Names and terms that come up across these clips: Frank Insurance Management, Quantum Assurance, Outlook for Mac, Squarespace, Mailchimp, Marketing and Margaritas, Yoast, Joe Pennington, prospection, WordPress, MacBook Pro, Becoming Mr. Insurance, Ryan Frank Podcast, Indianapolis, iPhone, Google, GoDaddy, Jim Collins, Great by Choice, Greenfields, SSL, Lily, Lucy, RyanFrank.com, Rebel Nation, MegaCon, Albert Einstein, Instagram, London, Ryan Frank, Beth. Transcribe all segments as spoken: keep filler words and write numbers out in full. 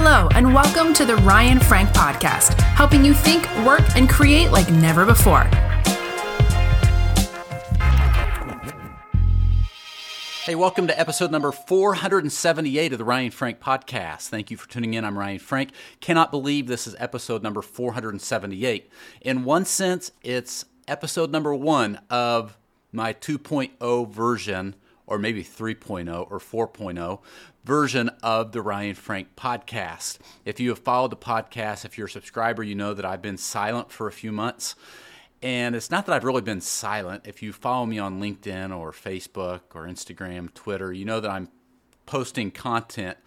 Hello, and welcome to the Ryan Frank Podcast, helping you think, work, and create like never before. Hey, welcome to episode number four hundred seventy-eight of the Ryan Frank Podcast. Thank you for tuning in. I'm Ryan Frank. Cannot believe this is episode number four hundred seventy-eight. In one sense, it's episode number one of my two point oh version, or maybe three point oh or four point oh version of the Ryan Frank Podcast. If you have followed the podcast, if you're a subscriber, you know that I've been silent for a few months. And it's not that I've really been silent. If you follow me on LinkedIn or Facebook or Instagram, Twitter, you know that I'm posting content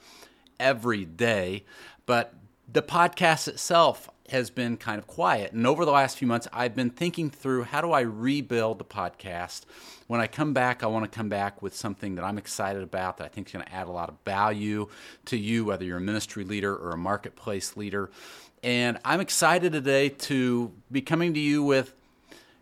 every day. But the podcast itself has been kind of quiet. And over the last few months, I've been thinking through, how do I rebuild the podcast? When I come back, I want to come back with something that I'm excited about, that I think is going to add a lot of value to you, whether you're a ministry leader or a marketplace leader. And I'm excited today to be coming to you with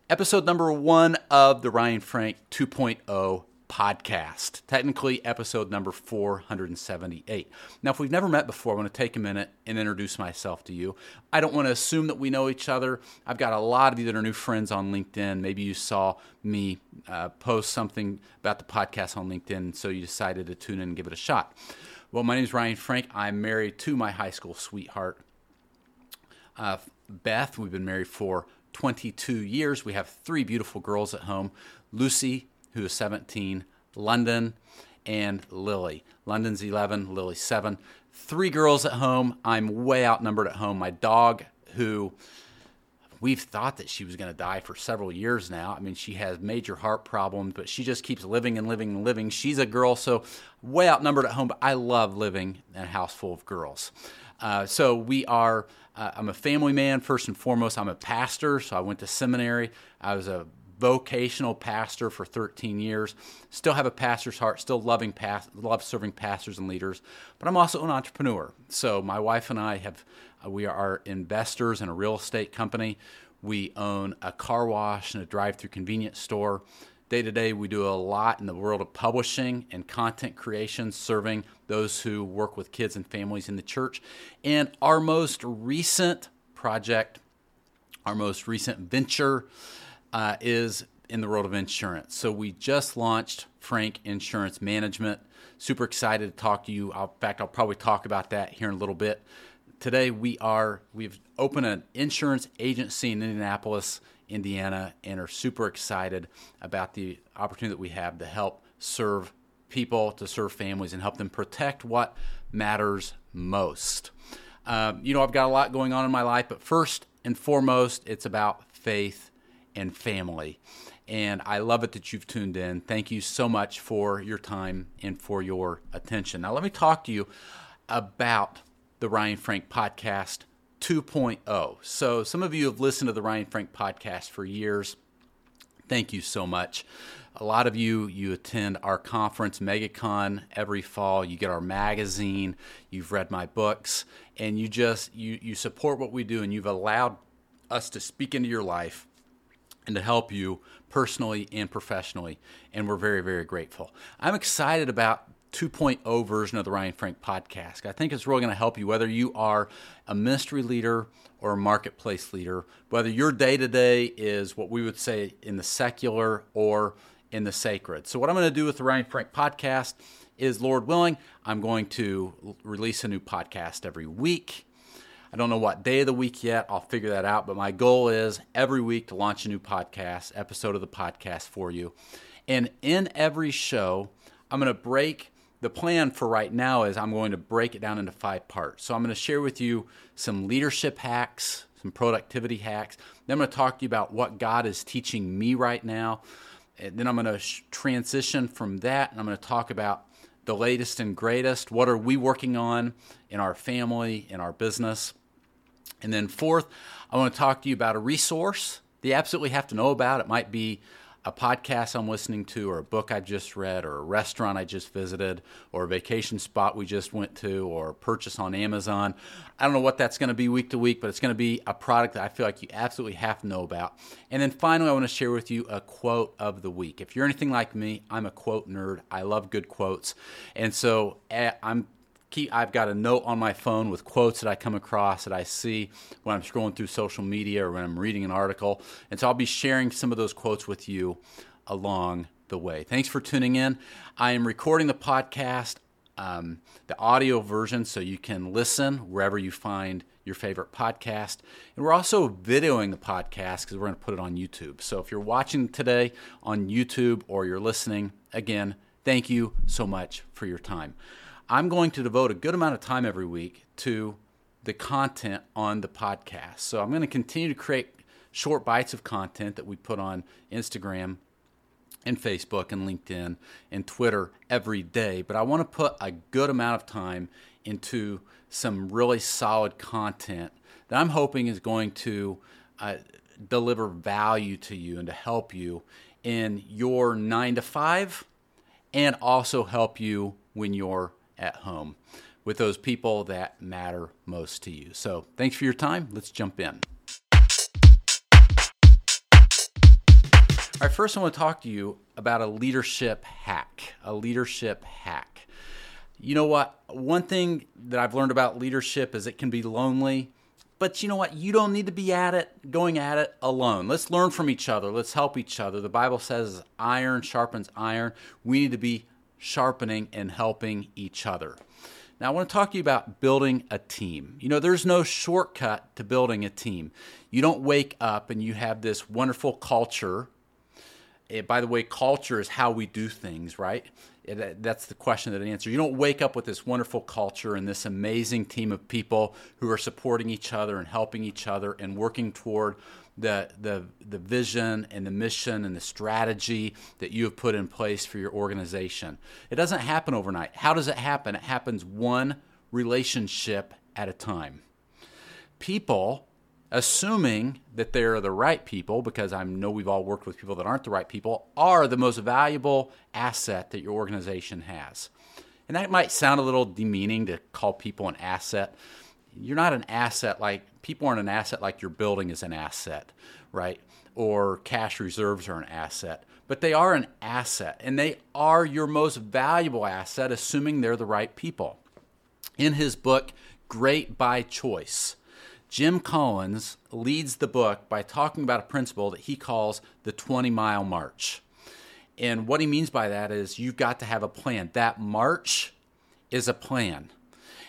episode number one of the Ryan Frank two point oh podcast, technically episode number four hundred seventy-eight. Now, if we've never met before, I want to take a minute and introduce myself to you. I don't want to assume that we know each other. I've got a lot of you that are new friends on LinkedIn. Maybe you saw me uh, post something about the podcast on LinkedIn, so you decided to tune in and give it a shot. Well, my name is Ryan Frank. I'm married to my high school sweetheart, uh, Beth. We've been married for twenty-two years. We have three beautiful girls at home, Lucy, who is seventeen, London, and Lily. London's eleven, Lily's seven. Three girls at home. I'm way outnumbered at home. My dog, who we've thought that she was going to die for several years now. I mean, she has major heart problems, but she just keeps living and living and living. She's a girl, so way outnumbered at home, but I love living in a house full of girls. Uh, so we are, uh, I'm a family man first and foremost. I'm a pastor, so I went to seminary. I was a vocational pastor for thirteen years. Still have a pastor's heart, still loving past, love serving pastors and leaders, but I'm also an entrepreneur. So my wife and I have, we are investors in a real estate company. We own a car wash and a drive-through convenience store. Day to day, we do a lot in the world of publishing and content creation, serving those who work with kids and families in the church. And our most recent project, our most recent venture, Uh, is in the world of insurance. So we just launched Frank Insurance Management. Super excited to talk to you. I'll, in fact, I'll probably talk about that here in a little bit. Today we are, we've opened an insurance agency in Indianapolis, Indiana, and are super excited about the opportunity that we have to help serve people, to serve families, and help them protect what matters most. Um, you know, I've got a lot going on in my life, but first and foremost, it's about faith and family. And I love it that you've tuned in. Thank you so much for your time and for your attention. Now, let me talk to you about the Ryan Frank Podcast two point oh. So some of you have listened to the Ryan Frank Podcast for years. Thank you so much. A lot of you, you attend our conference, MegaCon, every fall. You get our magazine. You've read my books. And you just, you, you support what we do, and you've allowed us to speak into your life and to help you personally and professionally, and we're very, very grateful. I'm excited about two point oh version of the Ryan Frank Podcast. I think it's really going to help you, whether you are a ministry leader or a marketplace leader, whether your day-to-day is what we would say in the secular or in the sacred. So what I'm going to do with the Ryan Frank Podcast is, Lord willing, I'm going to release a new podcast every week. I don't know what day of the week yet. I'll figure that out. But my goal is every week to launch a new podcast, episode of the podcast for you. And in every show, I'm going to break, the plan for right now is I'm going to break it down into five parts. So I'm going to share with you some leadership hacks, some productivity hacks. Then I'm going to talk to you about what God is teaching me right now. And then I'm going to sh- transition from that, and I'm going to talk about the latest and greatest. What are we working on in our family, in our business? And then fourth, I want to talk to you about a resource that you absolutely have to know about. It might be a podcast I'm listening to, or a book I've just read, or a restaurant I just visited, or a vacation spot we just went to, or a purchase on Amazon. I don't know what that's going to be week to week, but it's going to be a product that I feel like you absolutely have to know about. And then finally, I want to share with you a quote of the week. If you're anything like me, I'm a quote nerd. I love good quotes. And so I'm keep, I've got a note on my phone with quotes that I come across that I see when I'm scrolling through social media or when I'm reading an article. And so I'll be sharing some of those quotes with you along the way. Thanks for tuning in. I am recording the podcast, um, the audio version, so you can listen wherever you find your favorite podcast. And we're also videoing the podcast because we're going to put it on YouTube. So if you're watching today on YouTube or you're listening, again, thank you so much for your time. I'm going to devote a good amount of time every week to the content on the podcast. So I'm going to continue to create short bites of content that we put on Instagram and Facebook and LinkedIn and Twitter every day. But I want to put a good amount of time into some really solid content that I'm hoping is going to uh, deliver value to you and to help you in your nine to five and also help you when you're at home with those people that matter most to you. So thanks for your time. Let's jump in. All right, first I want to talk to you about a leadership hack, a leadership hack. You know what? One thing that I've learned about leadership is it can be lonely, but you know what? You don't need to be at it, going at it alone. Let's learn from each other. Let's help each other. The Bible says iron sharpens iron. We need to be sharpening and helping each other. Now, I want to talk to you about building a team. You know, there's no shortcut to building a team. You don't wake up and you have this wonderful culture. It, by the way, culture is how we do things, right? It, that's the question that I answer. You don't wake up with this wonderful culture and this amazing team of people who are supporting each other and helping each other and working toward the the the vision and the mission and the strategy that you have put in place for your organization. It doesn't happen overnight. How does it happen? It happens one relationship at a time. People, assuming that they're the right people, because I know we've all worked with people that aren't the right people, are the most valuable asset that your organization has. And that might sound a little demeaning to call people an asset. You're not an asset like, people aren't an asset like your building is an asset, right? Or cash reserves are an asset. But they are an asset, and they are your most valuable asset, assuming they're the right people. In his book, Great by Choice, Jim Collins leads the book by talking about a principle that he calls the twenty-mile march. And what he means by that is you've got to have a plan. That march is a plan.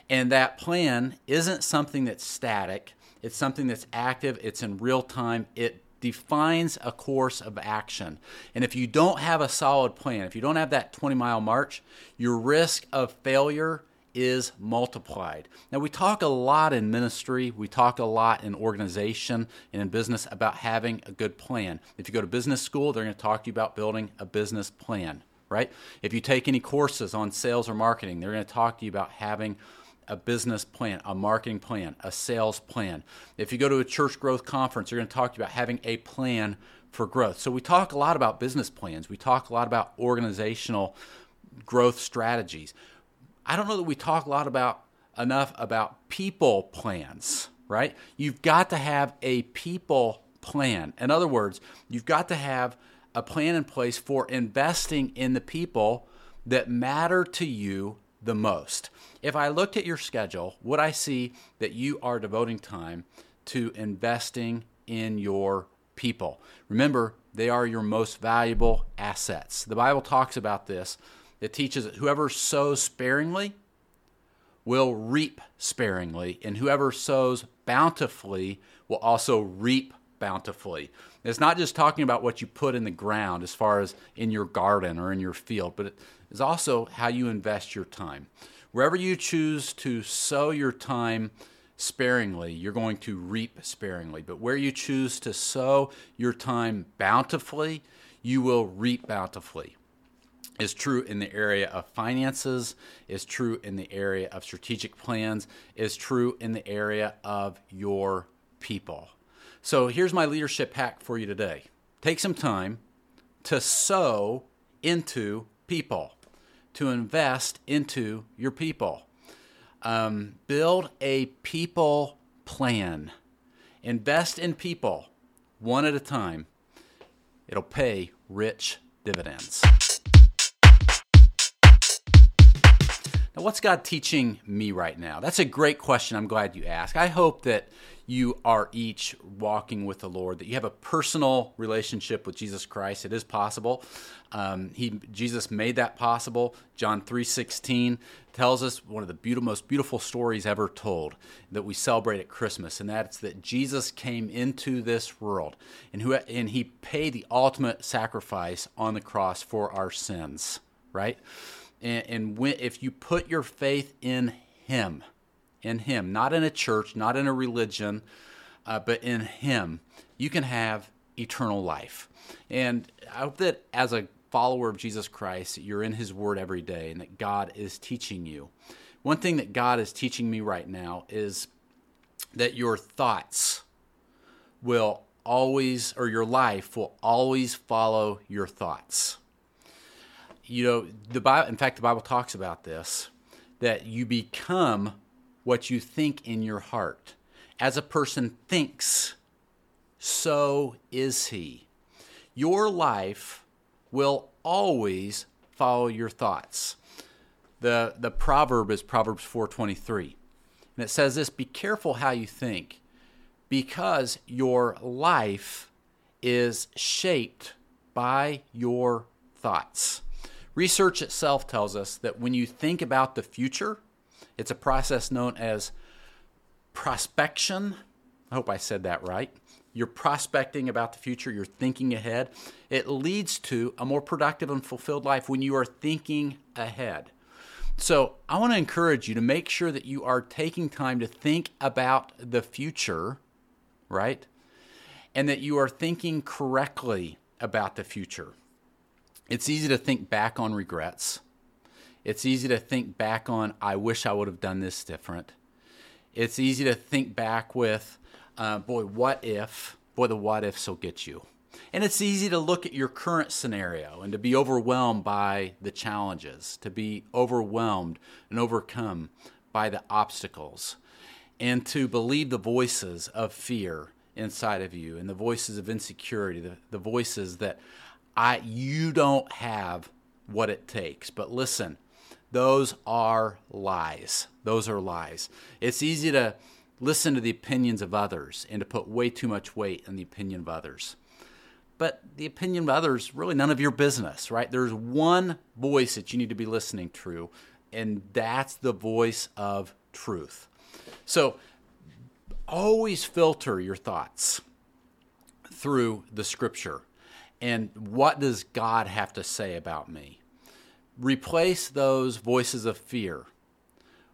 And that plan isn't something that's static. It's something that's active. It's in real time. It defines a course of action. And if you don't have a solid plan, if you don't have that twenty-mile march, your risk of failure is multiplied. Now, we talk a lot in ministry, we talk a lot in organization and in business about having a good plan. If you go to business school, they're going to talk to you about building a business plan, right? If you take any courses on sales or marketing, they're going to talk to you about having a business plan, a marketing plan, a sales plan. If you go to a church growth conference, they're going to talk to you about having a plan for growth. So we talk a lot about business plans. We talk a lot about organizational growth strategies. I don't know that we talk a lot about enough about people plans, right? You've got to have a people plan. In other words, you've got to have a plan in place for investing in the people that matter to you the most. If I looked at your schedule, would I see that you are devoting time to investing in your people? Remember, they are your most valuable assets. The Bible talks about this. It teaches that whoever sows sparingly will reap sparingly, and whoever sows bountifully will also reap bountifully. And it's not just talking about what you put in the ground as far as in your garden or in your field, but it's also how you invest your time. Wherever you choose to sow your time sparingly, you're going to reap sparingly. But where you choose to sow your time bountifully, you will reap bountifully. Is true in the area of finances, is true in the area of strategic plans, is true in the area of your people. So here's my leadership hack for you today. Take some time to sow into people, to invest into your people. Um, build a people plan. Invest in people one at a time. It'll pay rich dividends. And what's God teaching me right now? That's a great question. I'm glad you asked. I hope that you are each walking with the Lord, that you have a personal relationship with Jesus Christ. It is possible. Um, he, Jesus made that possible. John three sixteen tells us one of the beautiful, most beautiful stories ever told that we celebrate at Christmas, and that's that Jesus came into this world, and who and he paid the ultimate sacrifice on the cross for our sins, right? And, and when, if you put your faith in him, in him, not in a church, not in a religion, uh, but in him, you can have eternal life. And I hope that as a follower of Jesus Christ, you're in his word every day and that God is teaching you. One thing that God is teaching me right now is that your thoughts will always, or your life will always follow your thoughts. You know, the Bible, in fact, the Bible talks about this, that you become what you think in your heart. As a person thinks, so is he. Your life will always follow your thoughts. The the proverb is Proverbs four twenty-three. And it says this, be careful how you think, because your life is shaped by your thoughts. Research itself tells us that when you think about the future, it's a process known as prospection. I hope I said that right. You're prospecting about the future. You're thinking ahead. It leads to a more productive and fulfilled life when you are thinking ahead. So I want to encourage you to make sure that you are taking time to think about the future, right? And that you are thinking correctly about the future. It's easy to think back on regrets. It's easy to think back on, I wish I would have done this different. It's easy to think back with, uh, boy, what if? Boy, the what ifs will get you. And it's easy to look at your current scenario and to be overwhelmed by the challenges, to be overwhelmed and overcome by the obstacles, and to believe the voices of fear inside of you and the voices of insecurity, the, the voices that I you don't have what it takes. But listen, those are lies. Those are lies. It's easy to listen to the opinions of others and to put way too much weight on the opinion of others. But the opinion of others, really none of your business, right? There's one voice that you need to be listening to, and that's the voice of truth. So always filter your thoughts through the scripture. And what does God have to say about me? Replace those voices of fear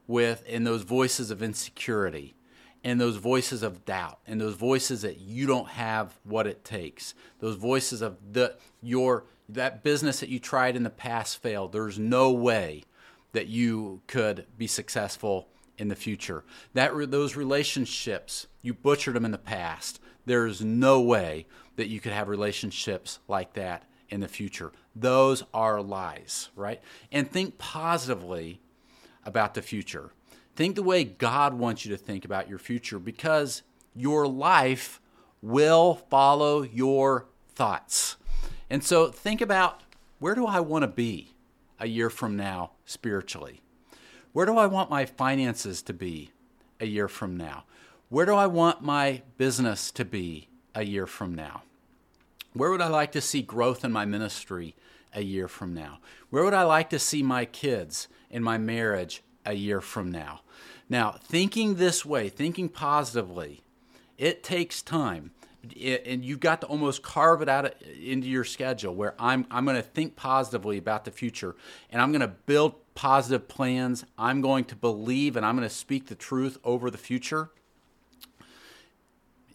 with, and those voices of insecurity, and those voices of doubt, and those voices that you don't have what it takes. Those voices of the your that business that you tried in the past failed. There's no way that you could be successful in the future. That those relationships, you butchered them in the past. There is no way that you could have relationships like that in the future. Those are lies, right? And think positively about the future. Think the way God wants you to think about your future, because your life will follow your thoughts. And so think about, where do I want to be a year from now spiritually? Where do I want my finances to be a year from now? Where do I want my business to be a year from now? Where would I like to see growth in my ministry a year from now? Where would I like to see my kids and my marriage a year from now? Now, thinking this way, thinking positively, it takes time. It, and you've got to almost carve it out into your schedule where I'm I'm going to think positively about the future, and I'm going to build positive plans. I'm going to believe, and I'm going to speak the truth over the future.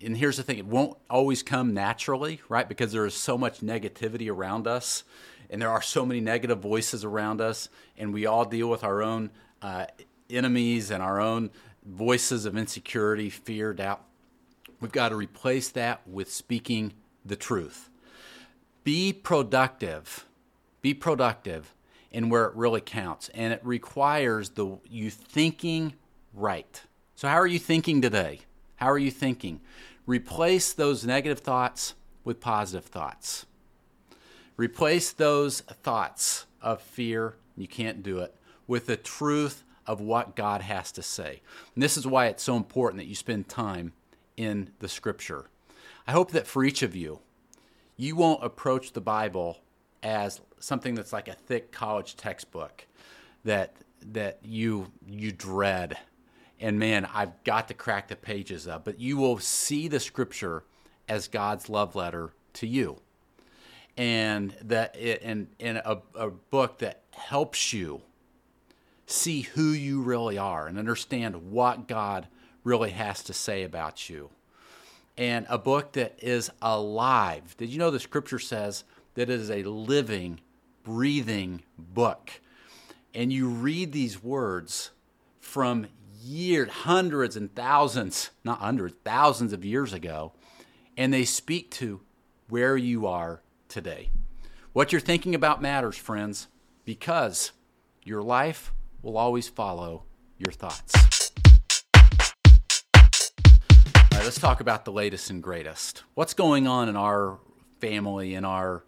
And here's the thing, it won't always come naturally, right? Because there is so much negativity around us, and there are so many negative voices around us, and we all deal with our own uh, enemies and our own voices of insecurity, fear, doubt. We've got to replace that with speaking the truth. Be productive. Be productive in where it really counts, and it requires the you thinking right. So how are you thinking today? How are you thinking? Replace those negative thoughts with positive thoughts. Replace those thoughts of fear, you can't do it, with the truth of what God has to say. And this is why it's so important that you spend time in the Scripture. I hope that for each of you, you won't approach the Bible as something that's like a thick college textbook that that you you dread. And man, I've got to crack the pages up. But you will see the Scripture as God's love letter to you, and that it, and in a, a book that helps you see who you really are and understand what God really has to say about you. And a book that is alive. Did you know the Scripture says that it is a living, breathing book? And you read these words from years, hundreds and thousands, not hundreds, thousands of years ago, and they speak to where you are today. What you're thinking about matters, friends, because your life will always follow your thoughts. All right, let's talk about the latest and greatest. What's going on in our family, in our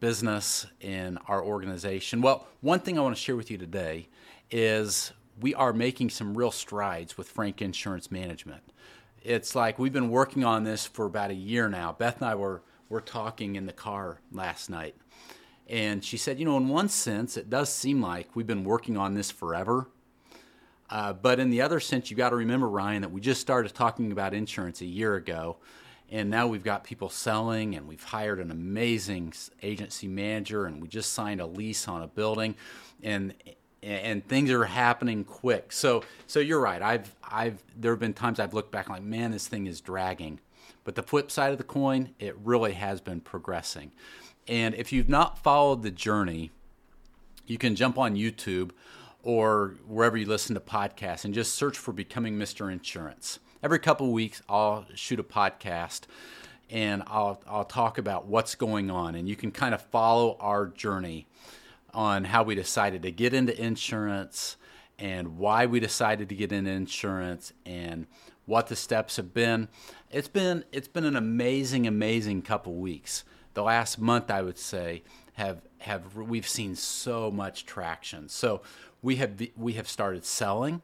business, in our organization? Well, one thing I want to share with you today is we are making some real strides with Frank Insurance Management. It's like we've been working on this for about a year now. Beth and I were, were talking in the car last night, and she said, you know, in one sense, it does seem like we've been working on this forever. Uh, but in the other sense, you've got to remember, Ryan, that we just started talking about insurance a year ago, and now we've got people selling, and we've hired an amazing agency manager, and we just signed a lease on a building, and and things are happening quick. So so you're right. I've I've there have been times I've looked back and like, man, this thing is dragging. But the flip side of the coin, it really has been progressing. And if you've not followed the journey, you can jump on YouTube or wherever you listen to podcasts and just search for Becoming Mister Insurance. Every couple of weeks, I'll shoot a podcast and I'll I'll talk about what's going on. And you can kind of follow our journey on how we decided to get into insurance and why we decided to get into insurance and what the steps have been. It's been it's been an amazing, amazing couple of weeks. The last month, I would say, have have we've seen so much traction. So we have we have started selling.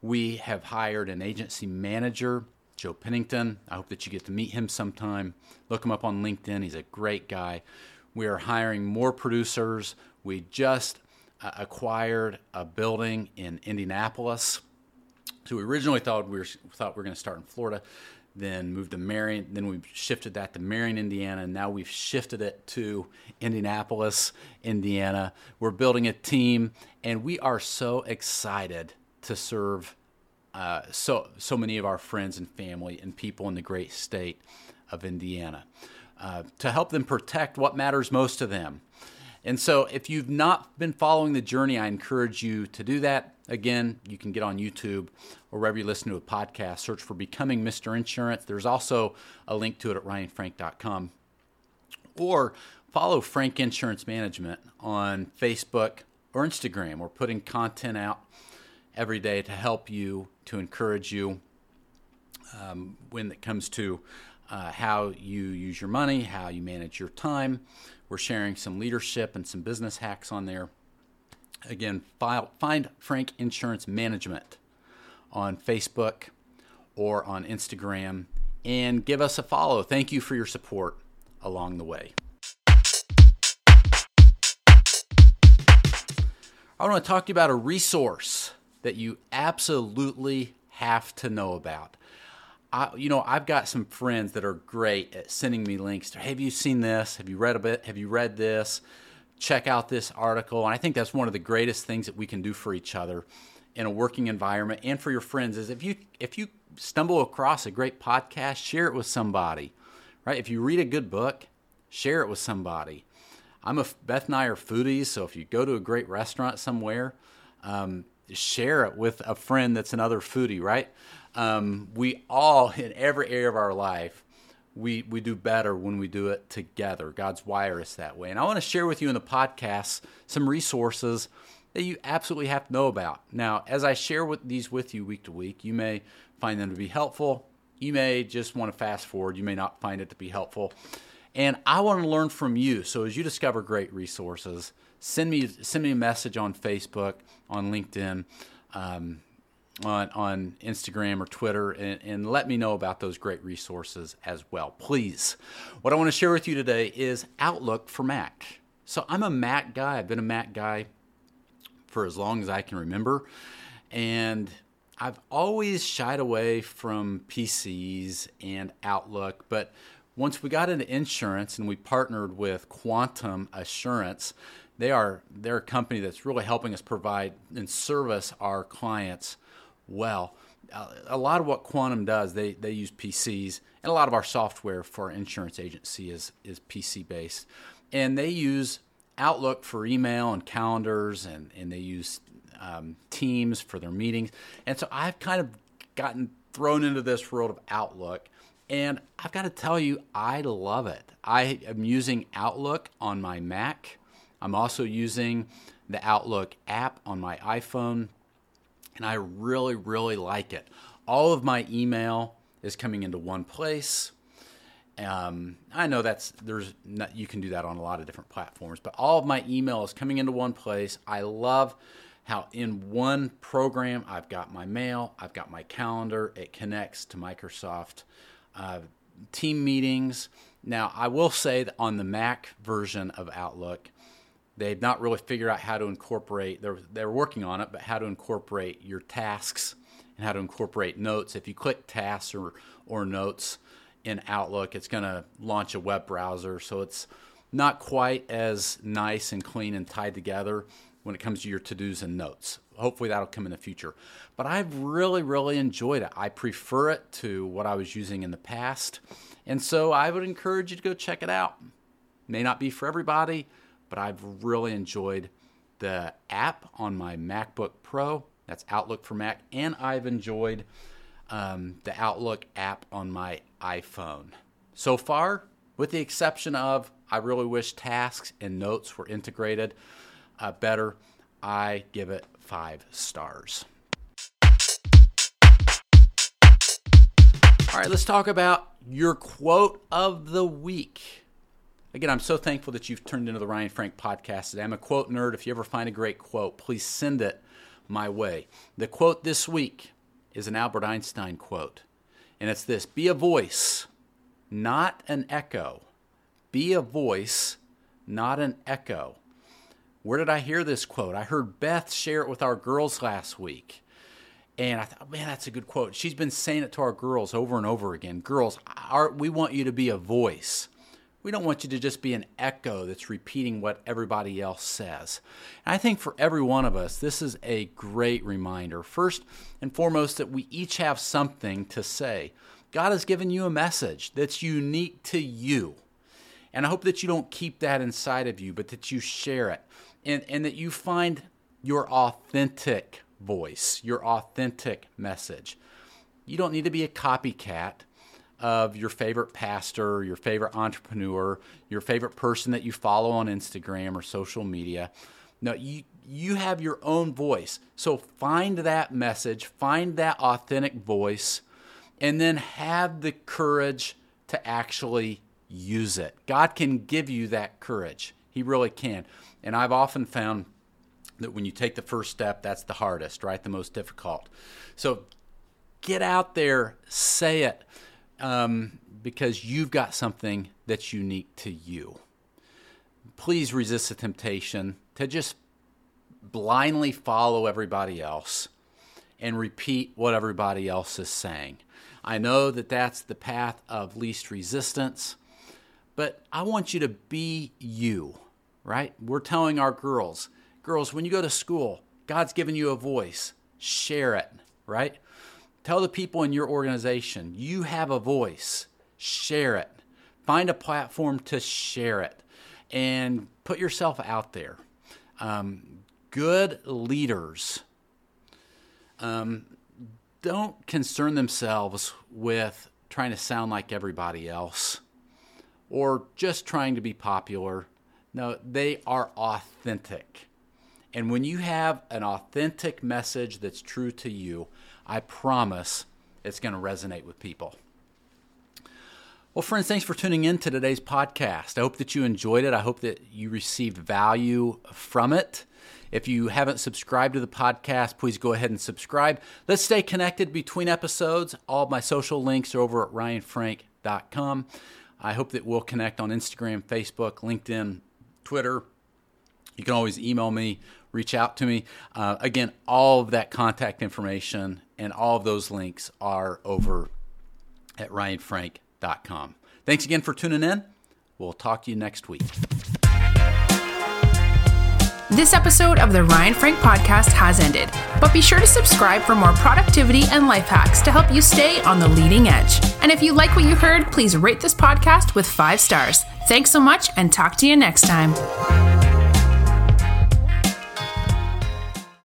We have hired an agency manager, Joe Pennington. I hope that you get to meet him sometime. Look him up on LinkedIn. He's a great guy. We are hiring more producers. We just uh, acquired a building in Indianapolis. So we originally thought we were thought we were going to start in Florida, then moved to Marion, then we shifted that to Marion, Indiana, and now we've shifted it to Indianapolis, Indiana. We're building a team, and we are so excited to serve uh, so so many of our friends and family and people in the great state of Indiana, uh, to help them protect what matters most to them. And so if you've not been following the journey, I encourage you to do that. Again, you can get on YouTube or wherever you listen to a podcast, search for Becoming Mister Insurance. There's also a link to it at Ryan Frank dot com. Or follow Frank Insurance Management on Facebook or Instagram. We're putting content out every day to help you, to encourage you um, when it comes to Uh, how you use your money, how you manage your time. We're sharing some leadership and some business hacks on there. Again, file, find Frank Insurance Management on Facebook or on Instagram and give us a follow. Thank you for your support along the way. I want to talk to you about a resource that you absolutely have to know about. I, you know, I've got some friends that are great at sending me links to, have you seen this? Have you read a bit? Have you read this? Check out this article. And I think that's one of the greatest things that we can do for each other in a working environment and for your friends is if you if you stumble across a great podcast, share it with somebody, right? If you read a good book, share it with somebody. I'm a Beth and I are foodies, so if you go to a great restaurant somewhere, um, share it with a friend that's another foodie, right? Um, we all, in every area of our life, we we do better when we do it together. God's wired us that way. And I want to share with you in the podcast some resources that you absolutely have to know about. Now, as I share with these with you week to week, you may find them to be helpful. You may just want to fast forward. You may not find it to be helpful. And I want to learn from you. So as you discover great resources, send me send me a message on Facebook, on LinkedIn, um, on on Instagram or Twitter, and, and let me know about those great resources as well, please. What I want to share with you today is Outlook for Mac. So I'm a Mac guy. I've been a Mac guy for as long as I can remember, and I've always shied away from P Cs and Outlook, but once we got into insurance and we partnered with Quantum Assurance, they are they're a company that's really helping us provide and service our clients well. A lot of what Quantum does, they they use P Cs, and a lot of our software for our insurance agency is is P C based, and they use Outlook for email and calendars, and and they use um, Teams for their meetings. And so I've kind of gotten thrown into this world of Outlook, and I've got to tell you, I love it. I am using Outlook on my Mac. I'm also using the Outlook app on my iPhone, and I really, really like it. All of my email is coming into one place. Um, I know that's there's not, you can do that on a lot of different platforms, but all of my email is coming into one place. I love how in one program I've got my mail, I've got my calendar, it connects to Microsoft uh, team meetings. Now, I will say that on the Mac version of Outlook, they've not really figured out how to incorporate, they're, they're working on it, but how to incorporate your tasks and how to incorporate notes. If you click tasks or, or notes in Outlook, it's going to launch a web browser. So it's not quite as nice and clean and tied together when it comes to your to-dos and notes. Hopefully that'll come in the future. But I've really, really enjoyed it. I prefer it to what I was using in the past. And so I would encourage you to go check it out. May not be for everybody, but I've really enjoyed the app on my MacBook Pro. That's Outlook for Mac. And I've enjoyed um, the Outlook app on my iPhone. So far, with the exception of, I really wish tasks and notes were integrated uh, better, I give it five stars. All right, let's talk about your quote of the week. Again, I'm so thankful that you've turned into the Ryan Frank Podcast today. I'm a quote nerd. If you ever find a great quote, please send it my way. The quote this week is an Albert Einstein quote, and it's this: be a voice, not an echo. Be a voice, not an echo. Where did I hear this quote? I heard Beth share it with our girls last week, and I thought, man, that's a good quote. She's been saying it to our girls over and over again. Girls, our, we want you to be a voice. We don't want you to just be an echo that's repeating what everybody else says. And I think for every one of us, this is a great reminder. First and foremost, that we each have something to say. God has given you a message that's unique to you. And I hope that you don't keep that inside of you, but that you share it. And, and that you find your authentic voice, your authentic message. You don't need to be a copycat of your favorite pastor, your favorite entrepreneur, your favorite person that you follow on Instagram or social media. No, you you have your own voice. So find that message, find that authentic voice, and then have the courage to actually use it. God can give you that courage. He really can. And I've often found that when you take the first step, that's the hardest, right? The most difficult. So get out there, say it. Um, because you've got something that's unique to you. Please resist the temptation to just blindly follow everybody else and repeat what everybody else is saying. I know that that's the path of least resistance, but I want you to be you, right? We're telling our girls, girls, when you go to school, God's given you a voice, share it, right? Tell the people in your organization, you have a voice, share it. Find a platform to share it and put yourself out there. Um, good leaders um, don't concern themselves with trying to sound like everybody else or just trying to be popular. No, they are authentic. And when you have an authentic message that's true to you, I promise it's going to resonate with people. Well, friends, thanks for tuning in to today's podcast. I hope that you enjoyed it. I hope that you received value from it. If you haven't subscribed to the podcast, please go ahead and subscribe. Let's stay connected between episodes. All of my social links are over at Ryan Frank dot com. I hope that we'll connect on Instagram, Facebook, LinkedIn, Twitter. You can always email me, reach out to me. Uh, again, all of that contact information and all of those links are over at Ryan Frank dot com. Thanks again for tuning in. We'll talk to you next week. This episode of the Ryan Frank Podcast has ended, but be sure to subscribe for more productivity and life hacks to help you stay on the leading edge. And if you like what you heard, please rate this podcast with five stars. Thanks so much and talk to you next time.